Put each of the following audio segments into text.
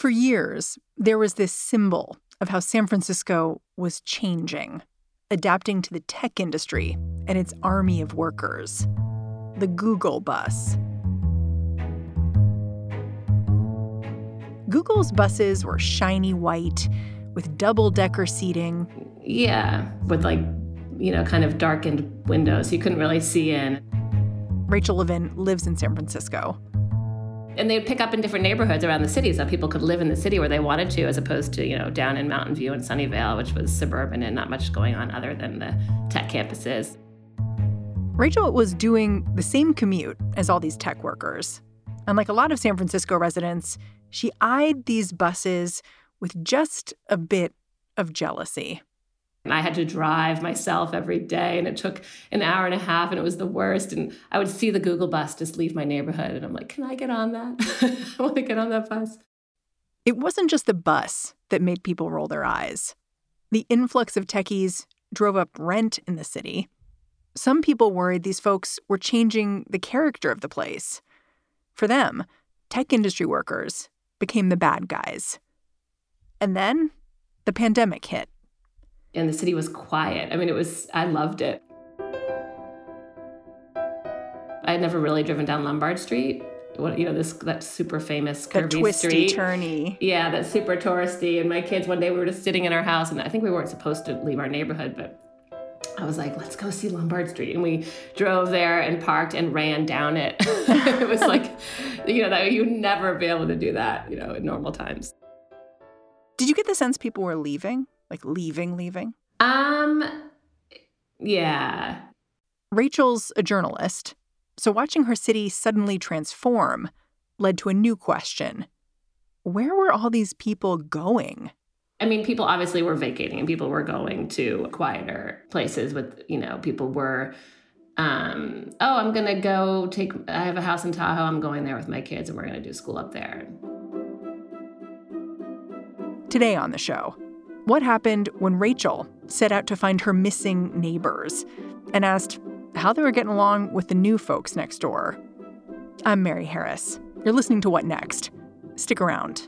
For years, there was this symbol of how San Francisco was changing, adapting to the tech industry and its army of workers, the Google bus. Google's buses were shiny white with double-decker seating. Yeah, with kind of darkened windows you couldn't really see in. Rachel Levin lives in San Francisco. And they'd pick up in different neighborhoods around the city so people could live in the city where they wanted to, as opposed to, down in Mountain View and Sunnyvale, which was suburban and not much going on other than the tech campuses. Rachel was doing the same commute as all these tech workers. And like a lot of San Francisco residents, she eyed these buses with just a bit of jealousy. And I had to drive myself every day, and it took an hour and a half, and it was the worst. And I would see the Google bus just leave my neighborhood, and I'm like, can I get on that? I want to get on that bus. It wasn't just the bus that made people roll their eyes. The influx of techies drove up rent in the city. Some people worried these folks were changing the character of the place. For them, tech industry workers became the bad guys. And then the pandemic hit. And the city was quiet. I mean, I loved it. I had never really driven down Lombard Street, that super famous curvy street. Twisty, turny. Yeah, that's super touristy. And my kids, one day we were just sitting in our house, and I think we weren't supposed to leave our neighborhood, but I was like, let's go see Lombard Street. And we drove there and parked and ran down it. It was like, that you'd never be able to do that, in normal times. Did you get the sense people were leaving? Like leaving? Yeah. Rachel's a journalist, so watching her city suddenly transform led to a new question. Where were all these people going? I mean, people obviously were vacating, and people were going to quieter places with, people were, I'm going to go I have a house in Tahoe, I'm going there with my kids, and we're going to do school up there. Today on the show, what happened when Rachel set out to find her missing neighbors and asked how they were getting along with the new folks next door? I'm Mary Harris. You're listening to What Next? Stick around.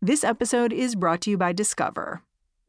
This episode is brought to you by Discover.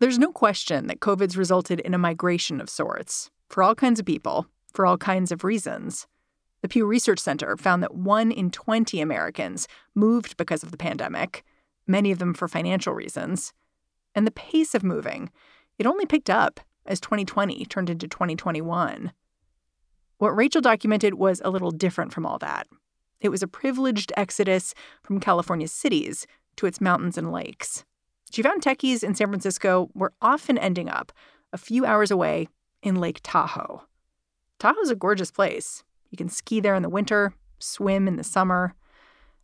There's no question that COVID's resulted in a migration of sorts for all kinds of people, for all kinds of reasons. The Pew Research Center found that 1 in 20 Americans moved because of the pandemic, many of them for financial reasons. And the pace of moving, it only picked up as 2020 turned into 2021. What Rachel documented was a little different from all that. It was a privileged exodus from California's cities to its mountains and lakes. She found techies in San Francisco were often ending up a few hours away in Lake Tahoe. Tahoe's a gorgeous place. You can ski there in the winter, swim in the summer.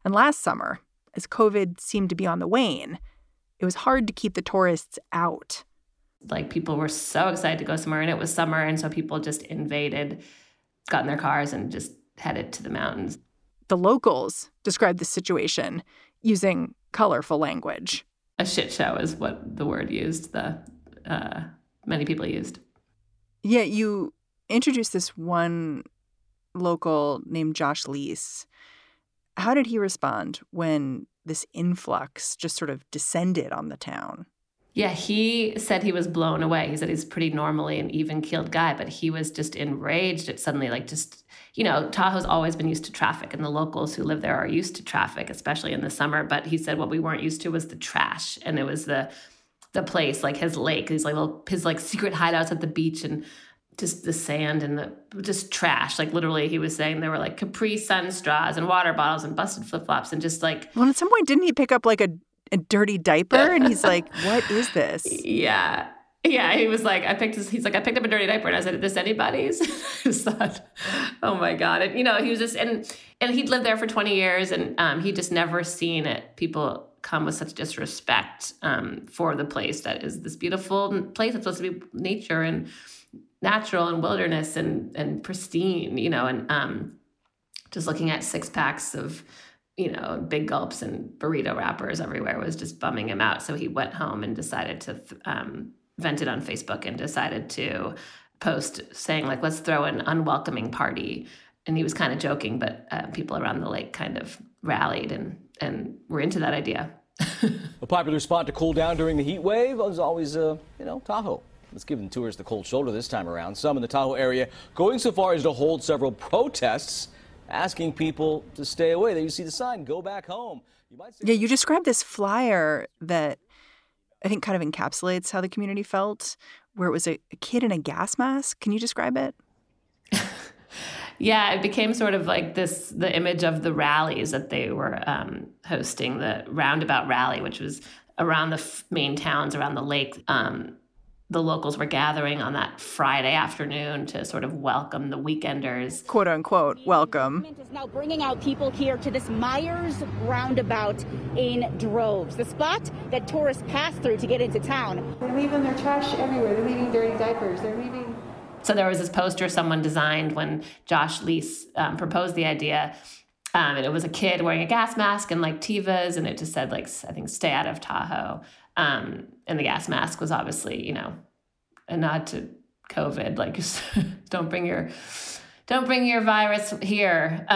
And last summer, as COVID seemed to be on the wane, it was hard to keep the tourists out. Like, people were so excited to go somewhere, and it was summer, and so people just invaded, got in their cars, and just headed to the mountains. The locals described the situation using colorful language. A shit show is what the word used, many people used. Yeah, you introduced this one local named Josh Lease. How did he respond when this influx just sort of descended on the town? Yeah, he said he was blown away. He said he's pretty normally an even-keeled guy, but he was just enraged at suddenly, Tahoe's always been used to traffic, and the locals who live there are used to traffic, especially in the summer. But he said what we weren't used to was the trash, and it was the place, like his lake, his secret hideouts at the beach, and just the sand and the just trash. Like, literally, he was saying there were like Capri Sun straws and water bottles and busted flip-flops and just like. Well, at some point, didn't he pick up like a dirty diaper? And he's like, what is this? Yeah. Yeah, he was like, I picked up a dirty diaper, and I said, is this anybody's? I just thought, oh my God. And, you know, he was just, and he'd lived there for 20 years, and he'd just never seen it. People come with such disrespect for the place that is this beautiful place that's supposed to be nature and natural and wilderness and pristine, you know, and just looking at six packs of, you know, big gulps and burrito wrappers everywhere was just bumming him out. So he went home and decided to vented on Facebook and decided to post saying, like, let's throw an unwelcoming party. And he was kind of joking, but people around the lake kind of rallied and were into that idea. A popular spot to cool down during the heat wave was always, Tahoe. It's giving tourists the cold shoulder this time around. Some in the Tahoe area going so far as to hold several protests asking people to stay away. There you see the sign, go back home. You described this flyer that I think kind of encapsulates how the community felt, where it was a kid in a gas mask. Can you describe it? Yeah, it became sort of like the image of the rallies that they were hosting, the Roundabout Rally, which was around the main towns, around the lake. The locals were gathering on that Friday afternoon to sort of welcome the weekenders. Quote unquote, welcome. Is now bringing out people here to this Myers roundabout in droves, the spot that tourists pass through to get into town. They're leaving their trash everywhere. They're leaving dirty diapers. They're leaving. So there was this poster someone designed when Josh Lease proposed the idea. And it was a kid wearing a gas mask and like tivas. And it just said, like, I think, stay out of Tahoe. And the gas mask was obviously, you know, a nod to COVID, like, don't bring your virus here,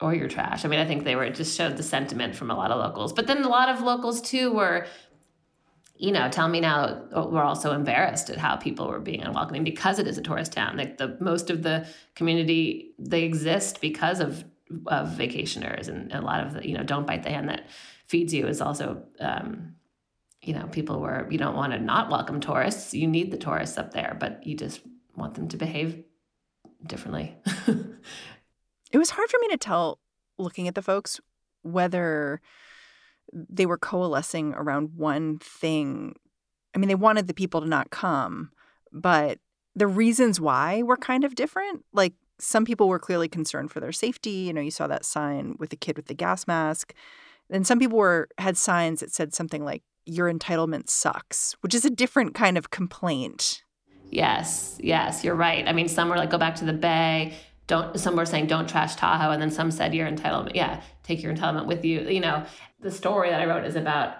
or your trash. I mean, I think it just showed the sentiment from a lot of locals, but then a lot of locals too were, you know, tell me now, we're also embarrassed at how people were being unwelcoming because it is a tourist town. Like the most of the community, they exist because of vacationers, and a lot of the, you know, don't bite the hand that feeds you is also, people where you don't want to not welcome tourists. You need the tourists up there, but you just want them to behave differently. It was hard for me to tell, looking at the folks, whether they were coalescing around one thing. I mean, they wanted the people to not come, but the reasons why were kind of different. Like, some people were clearly concerned for their safety. You know, you saw that sign with the kid with the gas mask. And some people had signs that said something like, your entitlement sucks, which is a different kind of complaint. Yes, you're right. I mean, some were like, go back to the bay. Some were saying, don't trash Tahoe. And then some said, your entitlement. Yeah, take your entitlement with you. You know, the story that I wrote is about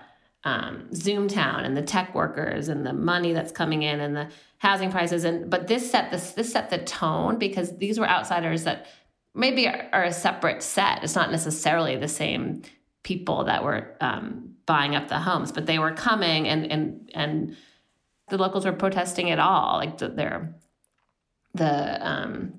Zoomtown and the tech workers and the money that's coming in and the housing prices. But this set the tone, because these were outsiders that maybe are a separate set. It's not necessarily the same people that were buying up the homes, but they were coming, and the locals were protesting it all. Like the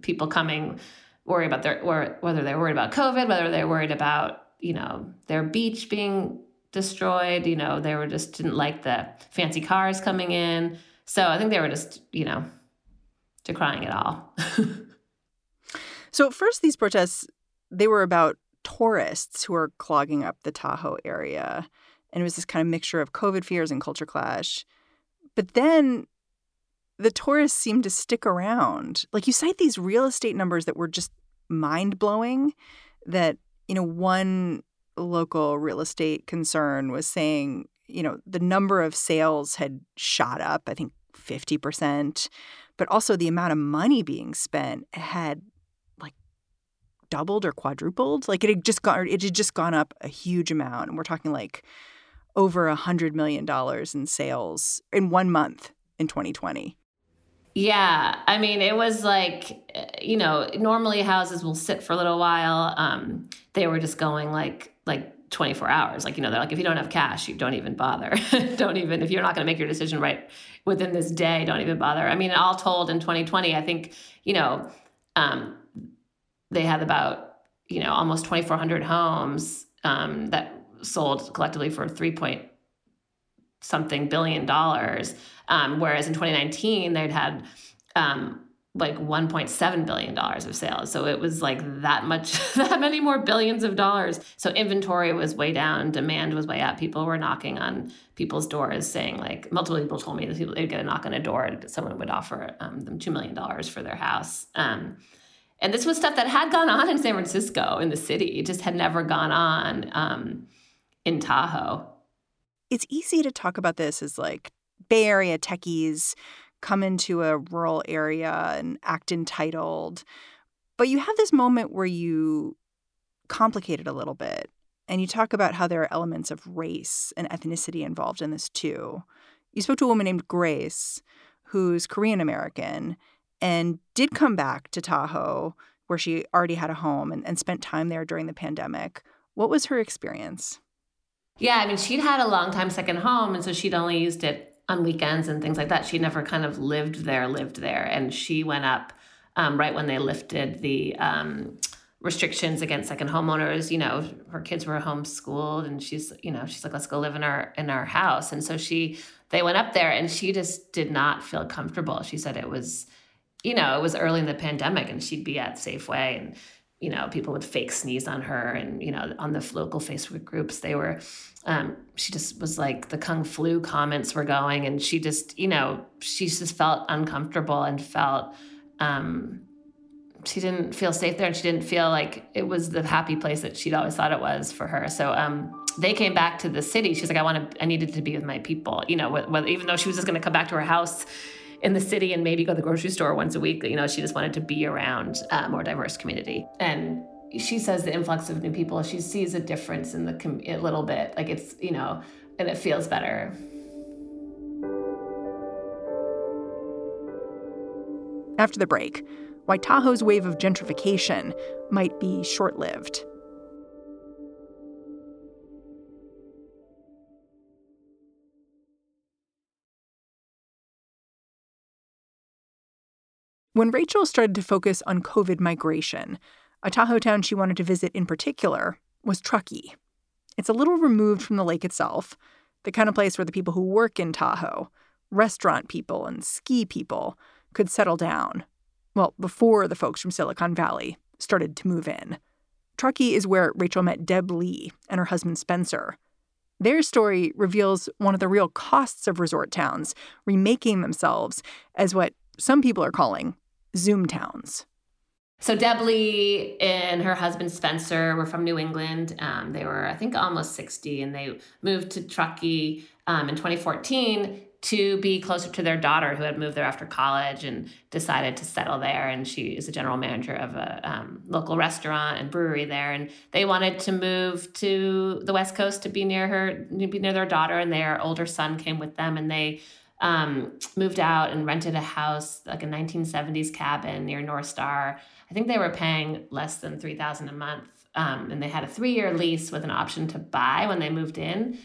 people coming worry about whether they're worried about COVID, whether they're worried about, you know, their beach being destroyed. You know, they were just didn't like the fancy cars coming in. So I think they were just, you know, decrying it all. So at first, these protests, they were about tourists who are clogging up the Tahoe area. And it was this kind of mixture of COVID fears and culture clash. But then the tourists seemed to stick around. Like, you cite these real estate numbers that were just mind-blowing, that, you know, one local real estate concern was saying, you know, the number of sales had shot up, I think 50%, but also the amount of money being spent had doubled or quadrupled. Like, it had just gone up a huge amount, and we're talking like over $100 million in sales in 1 month in 2020. Yeah, I mean, it was like, you know, normally houses will sit for a little while. They were just going like 24 hours. Like, you know, they're like, if you don't have cash, you don't even bother. If you're not going to make your decision right within this day, don't even bother. I mean, all told in 2020, I think, you know, they had about, you know, almost 2,400 homes that sold collectively for $3.something billion. Whereas in 2019, they'd had like $1.7 billion of sales. So it was like that many more billions of dollars. So inventory was way down. Demand was way up. People were knocking on people's doors saying, like, multiple people told me that people, they'd get a knock on a door and someone would offer them $2 million for their house. And this was stuff that had gone on in San Francisco, in the city. It just had never gone on in Tahoe. It's easy to talk about this as like Bay Area techies come into a rural area and act entitled. But you have this moment where you complicate it a little bit. And you talk about how there are elements of race and ethnicity involved in this, too. You spoke to a woman named Grace, who's Korean-American, and did come back to Tahoe, where she already had a home and spent time there during the pandemic. What was her experience? Yeah, I mean, she'd had a long time second home, and so she'd only used it on weekends and things like that. She never kind of lived there. And she went up right when they lifted the restrictions against second homeowners. You know, her kids were homeschooled and she's like, let's go live in our house. And so they went up there and she just did not feel comfortable. She said it was early in the pandemic and she'd be at Safeway and, you know, people would fake sneeze on her and, you know, on the local Facebook groups, they were, she just was like the Kung Flu comments were going and she just, you know, she just felt uncomfortable and felt, she didn't feel safe there and she didn't feel like it was the happy place that she'd always thought it was for her. So, they came back to the city. She's like, I needed to be with my people, you know, even though she was just going to come back to her house in the city and maybe go to the grocery store once a week. You know, she just wanted to be around a more diverse community. And she says the influx of new people, she sees a difference in a little bit. Like it's, you know, and it feels better. After the break, why Tahoe's wave of gentrification might be short-lived. When Rachel started to focus on COVID migration, a Tahoe town she wanted to visit in particular was Truckee. It's a little removed from the lake itself, the kind of place where the people who work in Tahoe, restaurant people and ski people, could settle down. Well, before the folks from Silicon Valley started to move in. Truckee is where Rachel met Deb Lee and her husband Spencer. Their story reveals one of the real costs of resort towns remaking themselves as what some people are calling Zoom towns. So Deb Lee and her husband Spencer were from New England. They were, I think, almost 60, and they moved to Truckee in 2014 to be closer to their daughter, who had moved there after college and decided to settle there. And she is the general manager of a local restaurant and brewery there. And they wanted to move to the West Coast to be near her, be near their daughter. And their older son came with them, and they moved out and rented a house, like a 1970s cabin near North Star. I think they were paying less than $3,000 a month. And they had a 3-year lease with an option to buy when they moved in.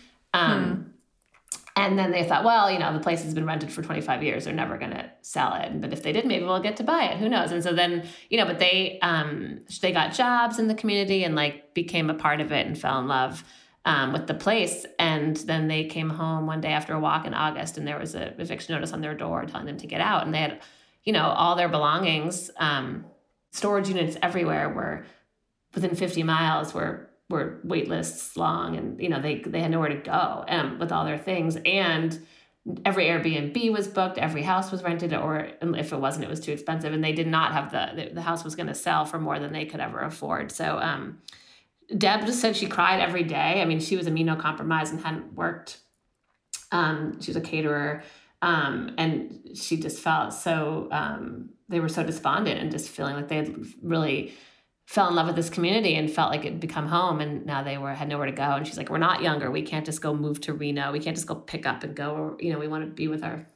And then they thought, well, you know, the place has been rented for 25 years. They're never going to sell it. But if they did, maybe we'll get to buy it. Who knows? And so then, you know, but they got jobs in the community and like became a part of it and fell in love with the place. And then they came home one day after a walk in August and there was an eviction notice on their door telling them to get out. And they had, you know, all their belongings, storage units everywhere were within 50 miles were wait lists long. And, you know, they had nowhere to go with all their things. And every Airbnb was booked, every house was rented, or if it wasn't, it was too expensive. And they did not have the house was going to sell for more than they could ever afford. So, Deb just said she cried every day. I mean, she was immunocompromised and hadn't worked. She was a caterer. And she just felt so, they were so despondent and just feeling like they had really fell in love with this community and felt like it had become home. And now they had nowhere to go. And she's like, we're not younger. We can't just go move to Reno. We can't just go pick up and go, you know, we want to be with our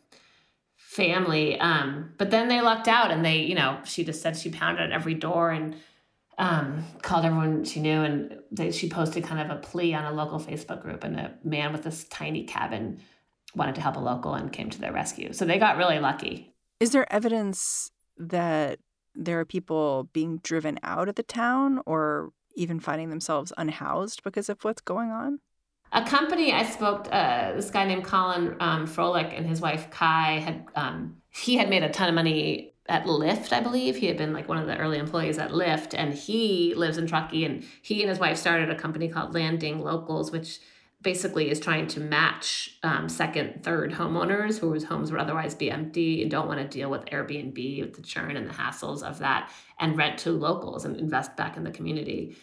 family. But then they lucked out and they, you know, she just said she pounded at every door and called everyone she knew, and she posted kind of a plea on a local Facebook group, and a man with this tiny cabin wanted to help a local and came to their rescue. So they got really lucky. Is there evidence that there are people being driven out of the town or even finding themselves unhoused because of what's going on? A company I spoke to, this guy named Colin Froelich and his wife Kai, he had made a ton of money at Lyft, I believe. He had been like one of the early employees at Lyft, and he lives in Truckee, and he and his wife started a company called Landing Locals, which basically is trying to match second, third homeowners whose homes would otherwise be empty and don't want to deal with Airbnb, with the churn and the hassles of that, and rent to locals and invest back in the community.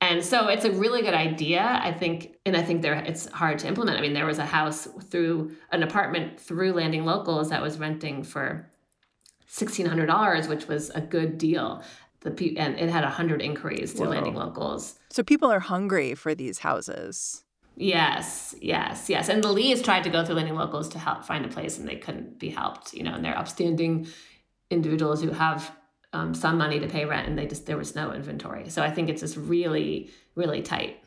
And so it's a really good idea, I think, and I think it's hard to implement. I mean, there was a house through an apartment through Landing Locals that was renting for $1,600, which was a good deal. And it had 100 inquiries to Landing Locals. So people are hungry for these houses. Yes. And the Lees tried to go through Landing Locals to help find a place, and they couldn't be helped, you know, and they're upstanding individuals who have some money to pay rent, and there was no inventory. So I think it's just really, really tight.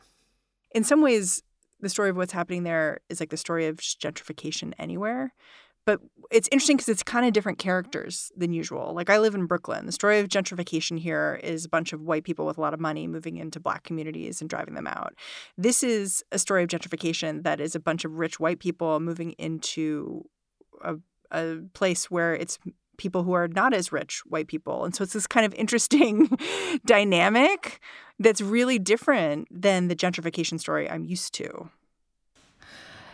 In some ways, the story of what's happening there is like the story of gentrification anywhere. But it's interesting because it's kind of different characters than usual. Like, I live in Brooklyn. The story of gentrification here is a bunch of white people with a lot of money moving into Black communities and driving them out. This is a story of gentrification that is a bunch of rich white people moving into a place where it's people who are not as rich white people. And so it's this kind of interesting dynamic that's really different than the gentrification story I'm used to.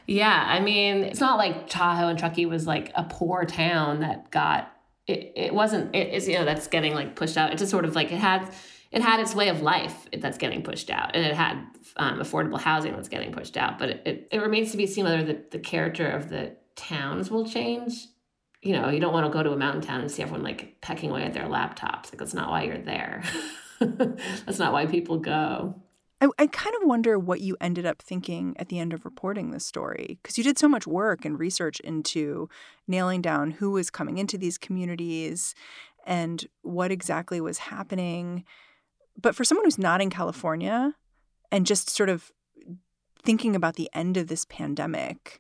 Yeah, I mean, it's not like Tahoe and Truckee was like a poor town that got it wasn't, that's getting like pushed out. It's just sort of like it had its way of life that's getting pushed out, and it had affordable housing that's getting pushed out. But it remains to be seen whether the character of the towns will change. You know, you don't want to go to a mountain town and see everyone like pecking away at their laptops. Like, that's not why you're there. That's not why people go. I kind of wonder what you ended up thinking at the end of reporting this story, because you did so much work and research into nailing down who was coming into these communities and what exactly was happening. But for someone who's not in California and just sort of thinking about the end of this pandemic,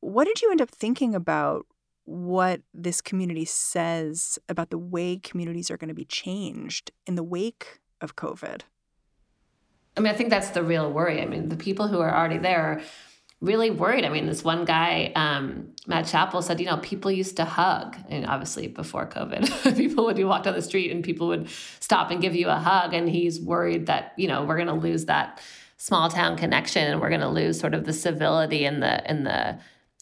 what did you end up thinking about what this community says about the way communities are going to be changed in the wake of COVID? I mean, I think that's the real worry. I mean, the people who are already there are really worried. I mean, this one guy, Matt Chapel, said, you know, people used to hug. And obviously before COVID, people would walk down the street and people would stop and give you a hug. And he's worried that, you know, we're going to lose that small town connection, and we're going to lose sort of the civility in the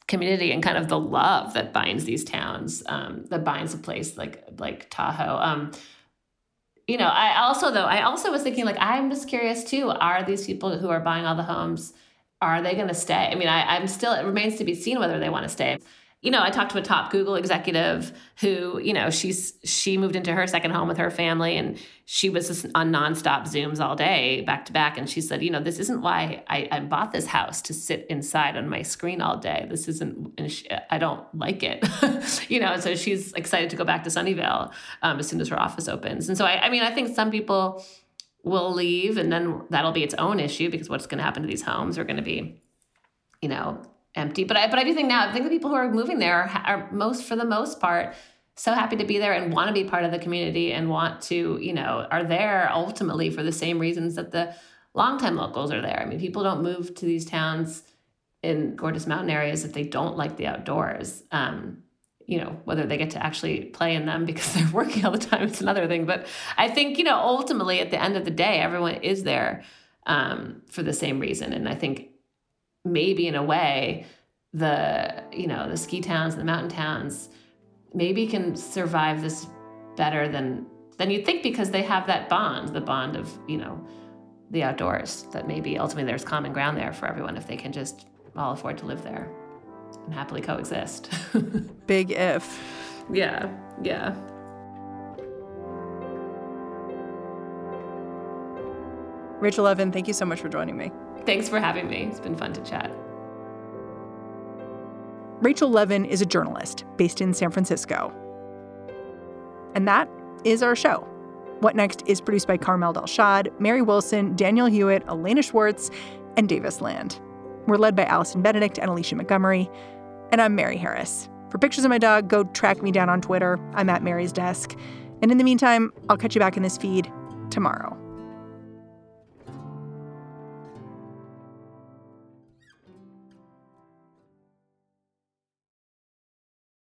community and kind of the love that binds these towns, that binds a place like Tahoe. You know, I also was thinking, like, I'm just curious, too, are these people who are buying all the homes, are they going to stay? I mean, it remains to be seen whether they want to stay. You know, I talked to a top Google executive who, you know, she moved into her second home with her family, and she was just on nonstop Zooms all day, back to back. And she said, you know, this isn't why I bought this house to sit inside on my screen all day. This isn't, and I don't like it, you know? So she's excited to go back to Sunnyvale as soon as her office opens. And so, I mean, I think some people will leave, and then that'll be its own issue, because what's going to happen to these homes are going to be, you know, empty. But I do think now, I think the people who are moving there are for the most part, so happy to be there and want to be part of the community, and want to, you know, are there ultimately for the same reasons that the longtime locals are there. I mean, people don't move to these towns in gorgeous mountain areas if they don't like the outdoors. You know, whether they get to actually play in them because they're working all the time, it's another thing. But I think, you know, ultimately at the end of the day, everyone is there for the same reason. And I think maybe in a way, the ski towns and the mountain towns maybe can survive this better than you'd think, because they have that bond, the bond of, you know, the outdoors, that maybe ultimately there's common ground there for everyone if they can just all afford to live there and happily coexist. Big if. Yeah. Rachel Evan, thank you so much for joining me. Thanks for having me. It's been fun to chat. Rachel Levin is a journalist based in San Francisco. And that is our show. What Next is produced by Carmel Delshad, Mary Wilson, Daniel Hewitt, Elena Schwartz, and Davis Land. We're led by Allison Benedict and Alicia Montgomery. And I'm Mary Harris. For pictures of my dog, go track me down on Twitter. I'm at Mary's Desk. And in the meantime, I'll catch you back in this feed tomorrow.